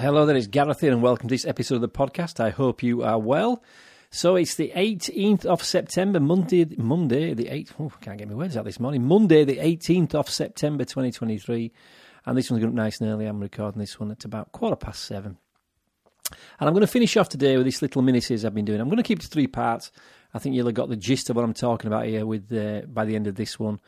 Hello there, it's Gareth here and welcome to this episode of the podcast. I hope you are well. So it's the 18th of September, Monday the 8th, can't get my words out this morning, Monday the 18th of September 2023, and this one's going up nice and early. I'm recording this one at about 7:15. And I'm going to finish off today with this little mini-series I've been doing. I'm going to keep it to three parts. I think you'll have got the gist of what I'm talking about here with by the end of this one.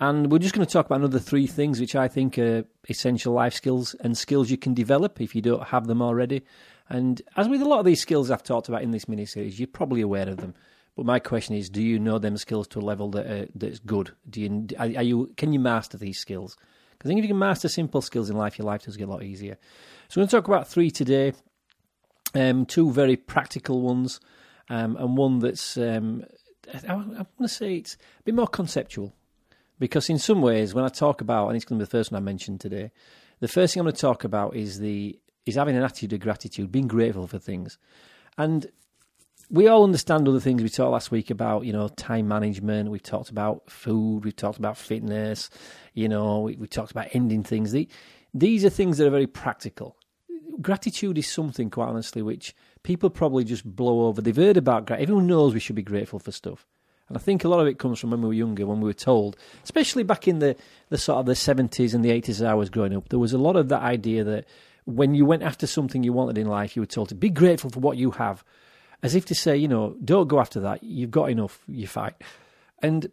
And we're just going to talk about another three things which I think are essential life skills and skills you can develop if you don't have them already. And as with a lot of these skills I've talked about in this mini-series, you're probably aware of them. But my question is, do you know them skills to a level that's good? Can you master these skills? Because I think if you can master simple skills in life, your life does get a lot easier. So we're going to talk about three today, two very practical ones, and one that's, I want to say it's a bit more conceptual. Because in some ways, when I talk about, and it's going to be the first one I mentioned today, the first thing I'm going to talk about is having an attitude of gratitude, being grateful for things. And we all understand other things. We talked last week about, time management. We've talked about food. We've talked about fitness. We talked about ending things. These are things that are very practical. Gratitude is something, quite honestly, which people probably just blow over. They've heard about gratitude. Everyone knows we should be grateful for stuff. And I think a lot of it comes from when we were younger, when we were told, especially back in the sort of the 70s and the 80s as I was growing up, there was a lot of that idea that when you went after something you wanted in life, you were told to be grateful for what you have, as if to say, don't go after that. You've got enough, you fight. And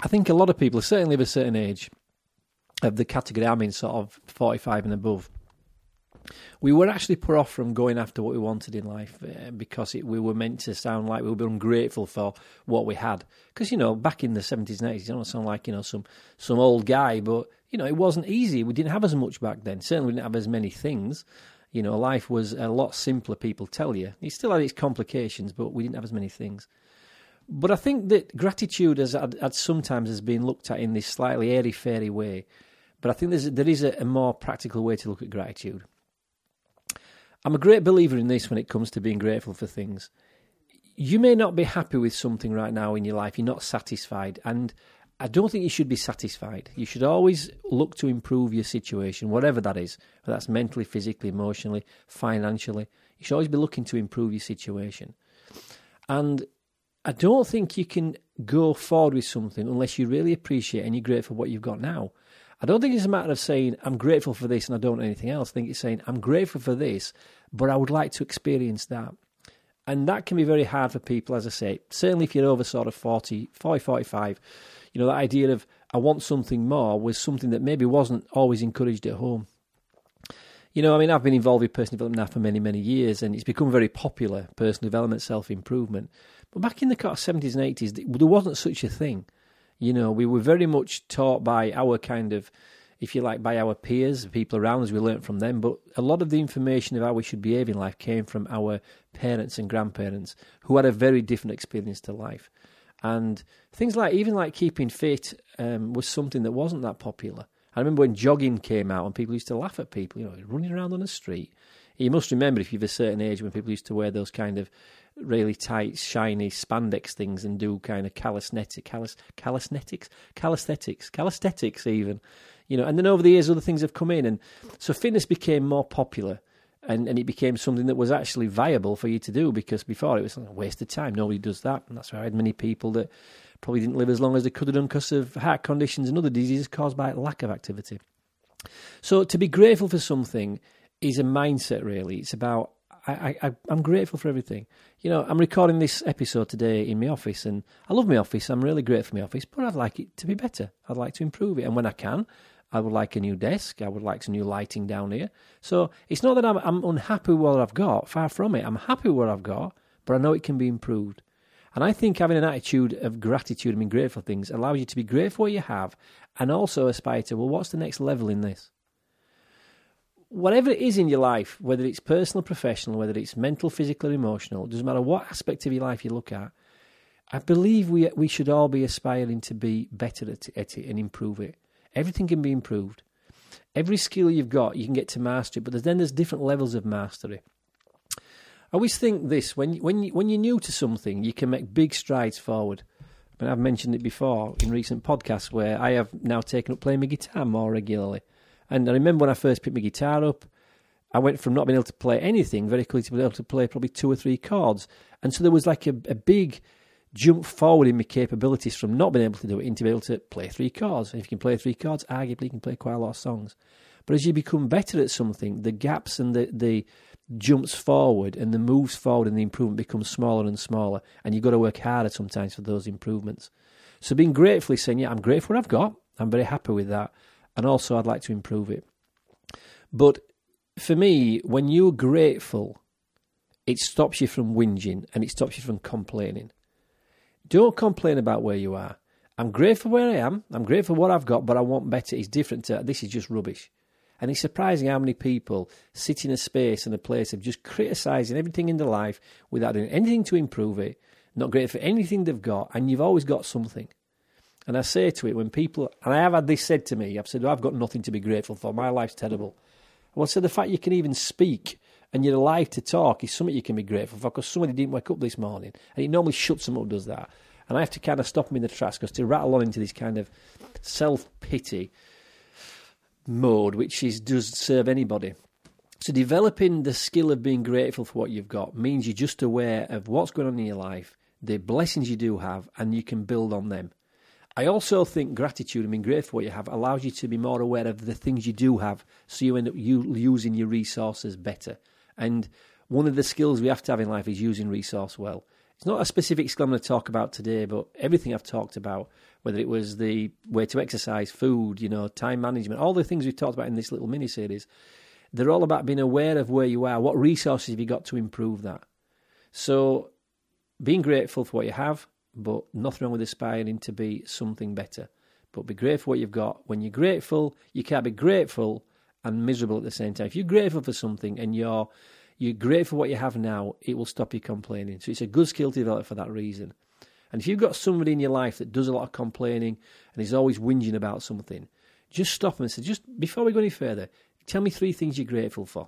I think a lot of people, certainly of a certain age, of the category I'm in, sort of 45 and above, we were actually put off from going after what we wanted in life because we were meant to sound like we were ungrateful for what we had. Because, back in the 70s and 80s, I don't sound like, some old guy, but, it wasn't easy. We didn't have as much back then. Certainly we didn't have as many things. Life was a lot simpler, people tell you. It still had its complications, but we didn't have as many things. But I think that gratitude has sometimes been looked at in this slightly airy-fairy way. But I think there is a more practical way to look at gratitude. I'm a great believer in this when it comes to being grateful for things. You may not be happy with something right now in your life. You're not satisfied. And I don't think you should be satisfied. You should always look to improve your situation, whatever that is. Whether that's mentally, physically, emotionally, financially. You should always be looking to improve your situation. And I don't think you can go forward with something unless you really appreciate and you're grateful for what you've got now. I don't think it's a matter of saying, I'm grateful for this and I don't want anything else. I think it's saying, I'm grateful for this, but I would like to experience that. And that can be very hard for people, as I say. Certainly if you're over sort of 40, 45, that idea of, I want something more was something that maybe wasn't always encouraged at home. I've been involved with personal development now for many, many years, and it's become very popular, personal development, self-improvement. But back in the 70s and 80s, there wasn't such a thing. We were very much taught by our kind of, if you like, by our peers, people around us, we learnt from them. But a lot of the information of how we should behave in life came from our parents and grandparents who had a very different experience to life. And things like, even like keeping fit was something that wasn't that popular. I remember when jogging came out and people used to laugh at people, running around on the street. You must remember if you're of a certain age when people used to wear those kind of really tight, shiny spandex things and do kind of calisthenics even. And then over the years, other things have come in. And so fitness became more popular and it became something that was actually viable for you to do because before it was a waste of time. Nobody does that. And that's why I had many people that probably didn't live as long as they could have done because of heart conditions and other diseases caused by lack of activity. So to be grateful for something is a mindset, really. It's about, I'm grateful for everything. I'm recording this episode today in my office, and I love my office. I'm really grateful for my office, but I'd like it to be better. I'd like to improve it. And when I can, I would like a new desk. I would like some new lighting down here. So it's not that I'm unhappy with what I've got. Far from it. I'm happy with what I've got, but I know it can be improved. And I think having an attitude of gratitude and being grateful for things allows you to be grateful for what you have and also aspire to, what's the next level in this? Whatever it is in your life, whether it's personal, professional, whether it's mental, physical, or emotional, it doesn't matter what aspect of your life you look at, I believe we should all be aspiring to be better at it and improve it. Everything can be improved. Every skill you've got, you can get to master it, but then there's different levels of mastery. I always think this, when you're new to something, you can make big strides forward. I mean, I've mentioned it before in recent podcasts where I have now taken up playing my guitar more regularly. And I remember when I first picked my guitar up, I went from not being able to play anything very quickly to being able to play probably two or three chords. And so there was like a big jump forward in my capabilities from not being able to do it into being able to play three chords. And if you can play three chords, arguably you can play quite a lot of songs. But as you become better at something, the gaps and the jumps forward and the moves forward and the improvement becomes smaller and smaller. And you've got to work harder sometimes for those improvements. So being gratefully saying, yeah, I'm grateful for what I've got. I'm very happy with that. And also I'd like to improve it. But for me, when you're grateful, it stops you from whinging and it stops you from complaining. Don't complain about where you are. I'm grateful where I am. I'm grateful for what I've got, but I want better. It's different to this is just rubbish. And it's surprising how many people sit in a space and a place of just criticising everything in their life without doing anything to improve it, not grateful for anything they've got, and you've always got something. And I say to it when people, and I have had this said to me, I've said, I've got nothing to be grateful for. My life's terrible. Well, so the fact you can even speak and you're alive to talk is something you can be grateful for because somebody didn't wake up this morning. And it normally shuts them up, does that. And I have to kind of stop them in the tracks because to rattle on into this kind of self-pity mode, which doesn't serve anybody. So developing the skill of being grateful for what you've got means you're just aware of what's going on in your life, the blessings you do have, and you can build on them. I also think gratitude and being grateful for what you have allows you to be more aware of the things you do have, so you end up using your resources better. And one of the skills we have to have in life is using resource well. It's not a specific skill I'm going to talk about today, but everything I've talked about, whether it was the way to exercise, food, time management, all the things we've talked about in this little mini-series, they're all about being aware of where you are, what resources have you got to improve that. So being grateful for what you have, but nothing wrong with aspiring to be something better. But be grateful for what you've got. When you're grateful, you can't be grateful and miserable at the same time. If you're grateful for something and you're grateful for what you have now, it will stop you complaining. So it's a good skill to develop for that reason. And if you've got somebody in your life that does a lot of complaining and is always whinging about something, just stop them and say, just before we go any further, tell me three things you're grateful for.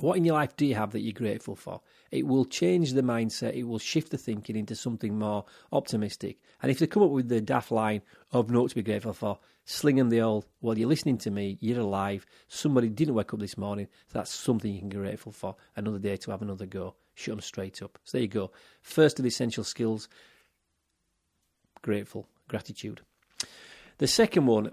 What in your life do you have that you're grateful for? It will change the mindset. It will shift the thinking into something more optimistic. And if they come up with the daft line of not to be grateful for, sling them the old, well, you're listening to me, you're alive, somebody didn't wake up this morning, so that's something you can be grateful for, another day to have another go. Shut them straight up. So there you go. First of the essential skills, grateful, gratitude. The second one,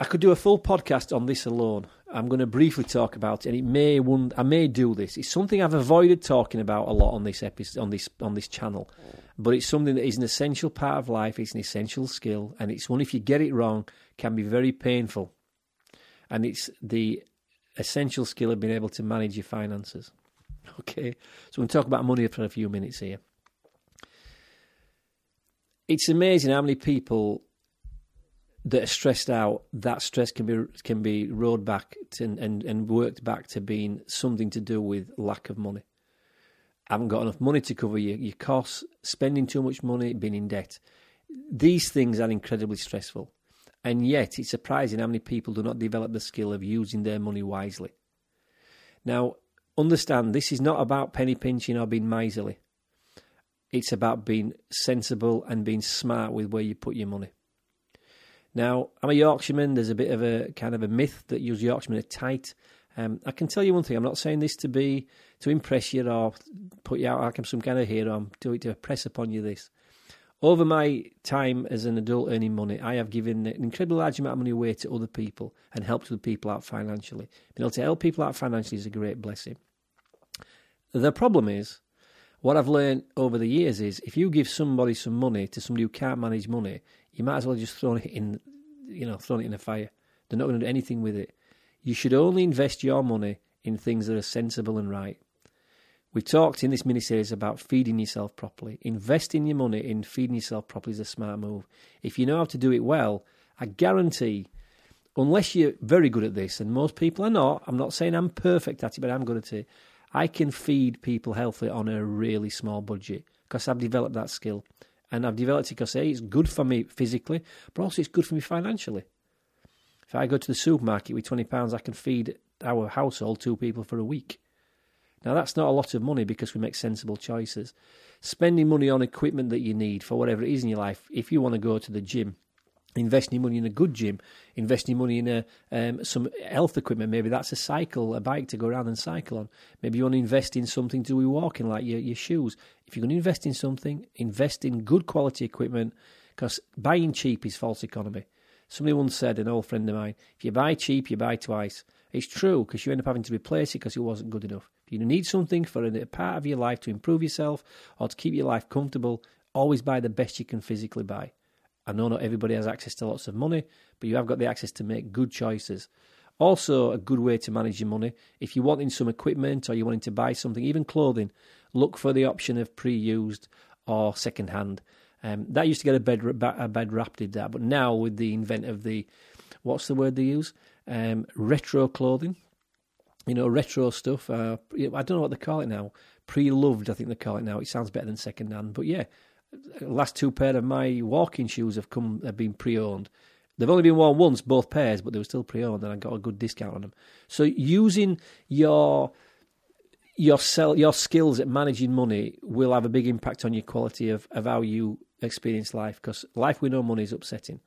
I could do a full podcast on this alone. I'm going to briefly talk about it, and I may do this. It's something I've avoided talking about a lot on this episode, on this channel, but it's something that is an essential part of life. It's an essential skill, and it's one, if you get it wrong, can be very painful. And it's the essential skill of being able to manage your finances. Okay, so we're going to talk about money for a few minutes here. It's amazing how many people that are stressed out, that stress can be rowed back to, and worked back to being something to do with lack of money. Haven't got enough money to cover your costs, spending too much money, being in debt. These things are incredibly stressful. And yet it's surprising how many people do not develop the skill of using their money wisely. Now, understand, this is not about penny pinching or being miserly. It's about being sensible and being smart with where you put your money. Now, I'm a Yorkshireman. There's a bit of a kind of a myth that you Yorkshiremen are tight. I can tell you one thing. I'm not saying this to impress you or put you out like I'm some kind of hero. I'm doing it to impress upon you this. Over my time as an adult earning money, I have given an incredibly large amount of money away to other people and helped other people out financially. Being able to help people out financially is a great blessing. The problem is, what I've learned over the years is, if you give somebody some money to somebody who can't manage money, you might as well just throw it in a fire. They're not going to do anything with it. You should only invest your money in things that are sensible and right. We've talked in this mini-series about feeding yourself properly. Investing your money in feeding yourself properly is a smart move. If you know how to do it well, I guarantee, unless you're very good at this, and most people are not, I'm not saying I'm perfect at it, but I'm good at it, I can feed people healthily on a really small budget because I've developed that skill. And I've developed it because, hey, it's good for me physically, but also it's good for me financially. If I go to the supermarket with £20, I can feed our household two people for a week. Now, that's not a lot of money because we make sensible choices. Spending money on equipment that you need for whatever it is in your life. If you want to go to the gym, investing your money in a good gym, investing your money in some health equipment. Maybe that's a cycle, a bike to go around and cycle on. Maybe you want to invest in something to do walking, like your shoes. If you're going to invest in something, invest in good quality equipment, because buying cheap is false economy. Somebody once said, an old friend of mine, if you buy cheap, you buy twice. It's true, because you end up having to replace it because it wasn't good enough. If you need something for a part of your life to improve yourself or to keep your life comfortable, always buy the best you can physically buy. I know not everybody has access to lots of money, but you have got the access to make good choices. Also, a good way to manage your money, if you're wanting some equipment or you're wanting to buy something, even clothing, look for the option of pre-used or second-hand. That used to get a bad rap, did that, but now with the invent of the, what's the word they use? Retro clothing, you know, retro stuff. I don't know what they call it now. Pre-loved, I think they call it now. It sounds better than second-hand, but yeah. Last two pair of my walking shoes have been pre-owned. They've only been worn once, both pairs, but they were still pre-owned, and I got a good discount on them. So using your skills at managing money will have a big impact on your quality of how you experience life, because life with no money is upsetting.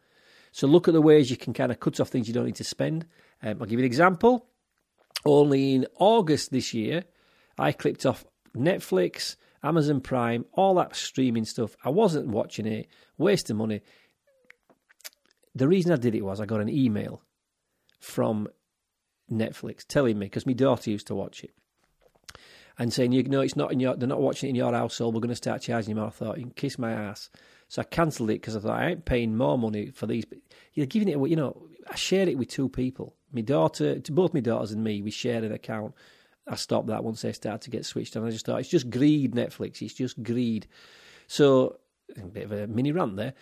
So look at the ways you can kind of cut off things you don't need to spend. I'll give you an example. Only in August this year, I clipped off Netflix, Amazon Prime, all that streaming stuff. I wasn't watching it, waste of money. The reason I did it was I got an email from Netflix telling me, because my daughter used to watch it, and saying, you know, they're not watching it in your household, we're going to start charging you more. I thought, you can kiss my ass. So I cancelled it because I thought, I ain't paying more money for these. But you're giving it away, you know. I shared it with two people. My daughter, both my daughters and me, we shared an account. I stopped that once they started to get switched on. I just thought, it's just greed, Netflix. It's just greed. So, a bit of a mini rant there.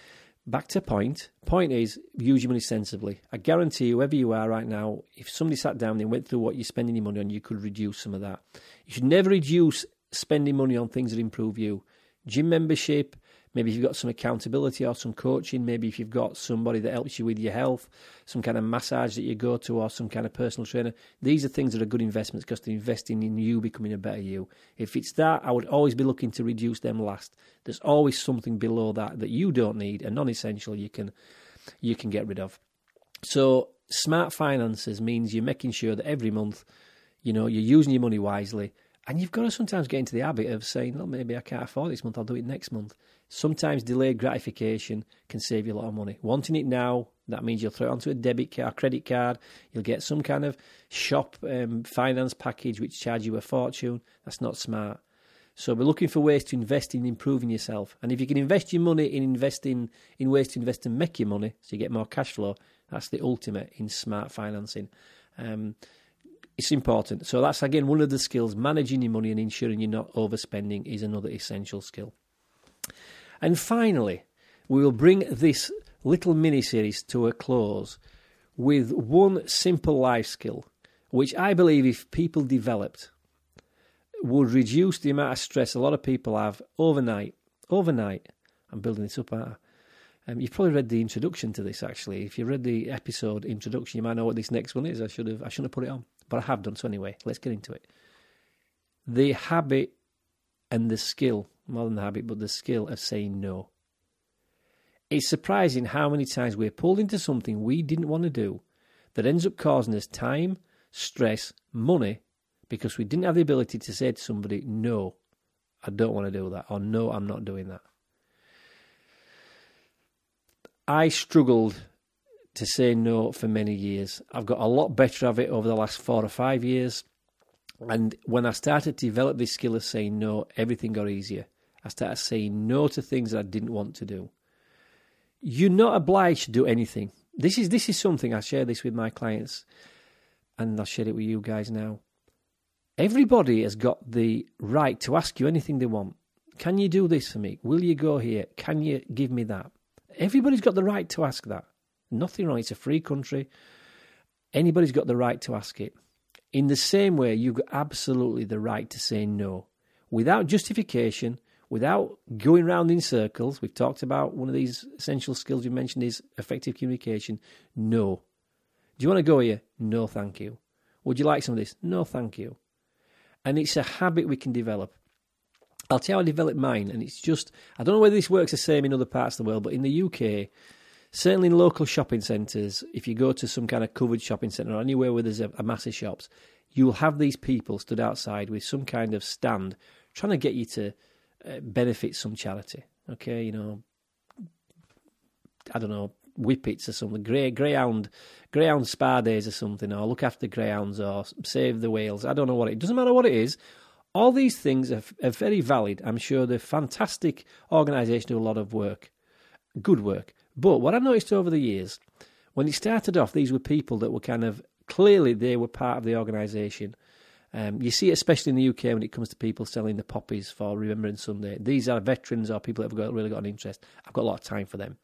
Back to point. Point is, use your money sensibly. I guarantee whoever you are right now, if somebody sat down and went through what you're spending your money on, you could reduce some of that. You should never reduce spending money on things that improve you. Gym membership, maybe if you've got some accountability or some coaching, maybe if you've got somebody that helps you with your health, some kind of massage that you go to or some kind of personal trainer. These are things that are good investments because they're investing in you becoming a better you. If it's that, I would always be looking to reduce them last. There's always something below that that you don't need, a non-essential you can get rid of. So smart finances means you're making sure that every month, you know, you're using your money wisely. And you've got to sometimes get into the habit of saying, well, maybe I can't afford this month, I'll do it next month. Sometimes delayed gratification can save you a lot of money. Wanting it now, that means you'll throw it onto a debit card, credit card, you'll get some kind of shop finance package which charge you a fortune. That's not smart. So we're looking for ways to invest in improving yourself. And if you can invest your money in investing in ways to invest and make your money so you get more cash flow, that's the ultimate in smart financing. It's important. So that's, again, one of the skills. Managing your money and ensuring you're not overspending is another essential skill. And finally, we will bring this little mini-series to a close with one simple life skill, which I believe if people developed would reduce the amount of stress a lot of people have overnight. I'm building this up, aren't I? You've probably read the introduction to this, actually. If you read the episode introduction, you might know what this next one is. I shouldn't have put it on, but I have done. So anyway, let's get into it. The habit and the skill, more than the habit, but the skill of saying no. It's surprising how many times we're pulled into something we didn't want to do that ends up causing us time, stress, money, because we didn't have the ability to say to somebody, no, I don't want to do that, or no, I'm not doing that. I struggled to say no for many years. I've got a lot better at it over the last 4 or 5 years. And when I started to develop this skill of saying no, everything got easier. I started saying no to things that I didn't want to do. You're not obliged to do anything. This is something, I share this with my clients, and I'll share it with you guys now. Everybody has got the right to ask you anything they want. Can you do this for me? Will you go here? Can you give me that? Everybody's got the right to ask that. Nothing wrong. It's a free country. Anybody's got the right to ask it. In the same way, you've got absolutely the right to say no. Without justification, without going round in circles, we've talked about one of these essential skills we mentioned is effective communication. No. Do you want to go here? No, thank you. Would you like some of this? No, thank you. And it's a habit we can develop. I'll tell you how I developed mine, and it's just, I don't know whether this works the same in other parts of the world, but in the UK, Certainly in local shopping centres, if you go to some kind of covered shopping centre or anywhere where there's a massive shops, you'll have these people stood outside with some kind of stand trying to get you to benefit some charity. Okay, you know, I don't know, Whippets or something, Greyhound Spa Days or something, or Look After Greyhounds or Save the Whales. I don't know what it doesn't matter what it is. All these things are very valid. I'm sure they're fantastic organisation, do a lot of work, good work. But what I noticed over the years, when it started off, these were people that were kind of, clearly they were part of the organisation. You see it especially in the UK when it comes to people selling the poppies for Remembrance Sunday. These are veterans or people that have really got an interest. I've got a lot of time for them.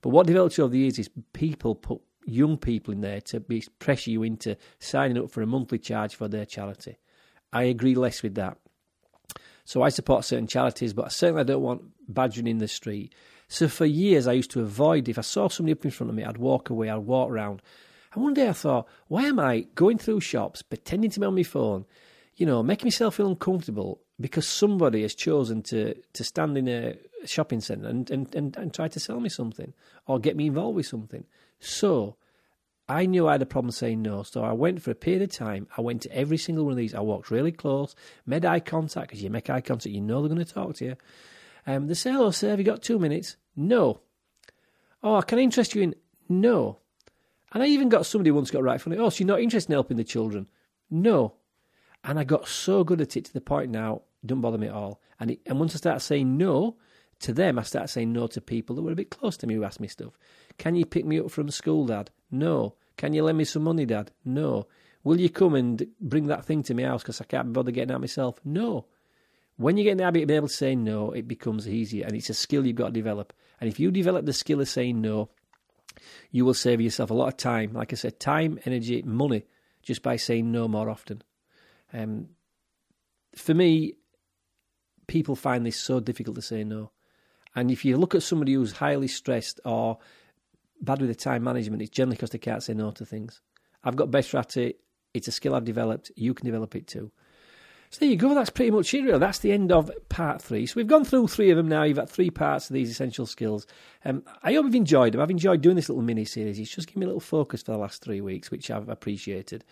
But what developed over the years is people put young people in there to pressure you into signing up for a monthly charge for their charity. I agree less with that. So I support certain charities, but certainly I don't want badgering in the street. So for years I used to avoid, if I saw somebody up in front of me, I'd walk away, I'd walk round. And one day I thought, why am I going through shops, pretending to be on my phone, you know, making myself feel uncomfortable because somebody has chosen to stand in a shopping centre and try to sell me something or get me involved with something. So I knew I had a problem saying no, so I went for a period of time. I went to every single one of these. I walked really close, made eye contact, because you make eye contact, you know they're going to talk to you. They say, hello, sir, have you got 2 minutes? No. Oh, can I interest you in? No. And I even got somebody once got right for me, oh, so you're not interested in helping the children? No. And I got so good at it to the point now, it doesn't bother me at all. And once I started saying no to them, I started saying no to people that were a bit close to me who asked me stuff. Can you pick me up from school, Dad? No. Can you lend me some money, Dad? No. Will you come and bring that thing to my house because I can't be bothered getting out myself? No. When you get in the habit of being able to say no, it becomes easier, and it's a skill you've got to develop. And if you develop the skill of saying no, you will save yourself a lot of time. Like I said, time, energy, money, just by saying no more often. For me, people find this so difficult to say no. And if you look at somebody who's highly stressed or bad with their time management, it's generally because they can't say no to things. I've got better at it. It's a skill I've developed. You can develop it too. So there you go. That's pretty much it, really. That's the end of part 3. So we've gone through 3 of them now. You've had 3 parts of these essential skills. I hope you've enjoyed them. I've enjoyed doing this little mini-series. It's just given me a little focus for the last 3 weeks, which I've appreciated.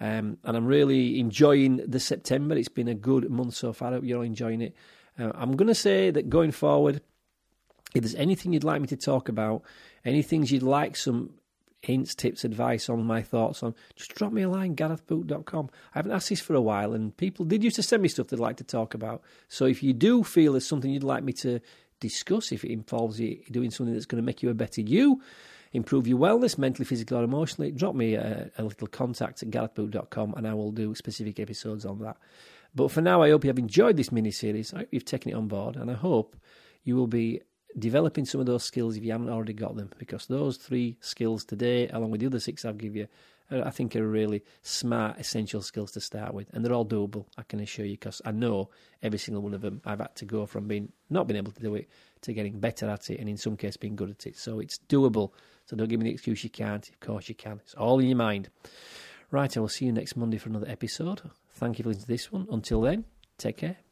And I'm really enjoying the September. It's been a good month so far. I hope you're all enjoying it. I'm going to say that going forward, if there's anything you'd like me to talk about, any things you'd like some hints, tips, advice on, my thoughts on, just drop me a line, garethboot.com. I haven't asked this for a while, and people did used to send me stuff they'd like to talk about. So if you do feel there's something you'd like me to discuss, if it involves you doing something that's going to make you a better you, improve your wellness, mentally, physically or emotionally, drop me a little contact at garethboot.com, and I will do specific episodes on that. But for now, I hope you have enjoyed this mini-series. I hope you've taken it on board, and I hope you will be developing some of those skills if you haven't already got them, because those 3 skills today, along with the other 6 I've given you, I think are really smart, essential skills to start with, and they're all doable, I can assure you, because I know every single one of them. I've had to go from not being able to do it to getting better at it, and in some cases being good at it. So it's doable, so don't give me the excuse you can't. Of course you can. It's all in your mind. Right, I will see you next Monday for another episode. Thank you for listening to this one. Until then, take care.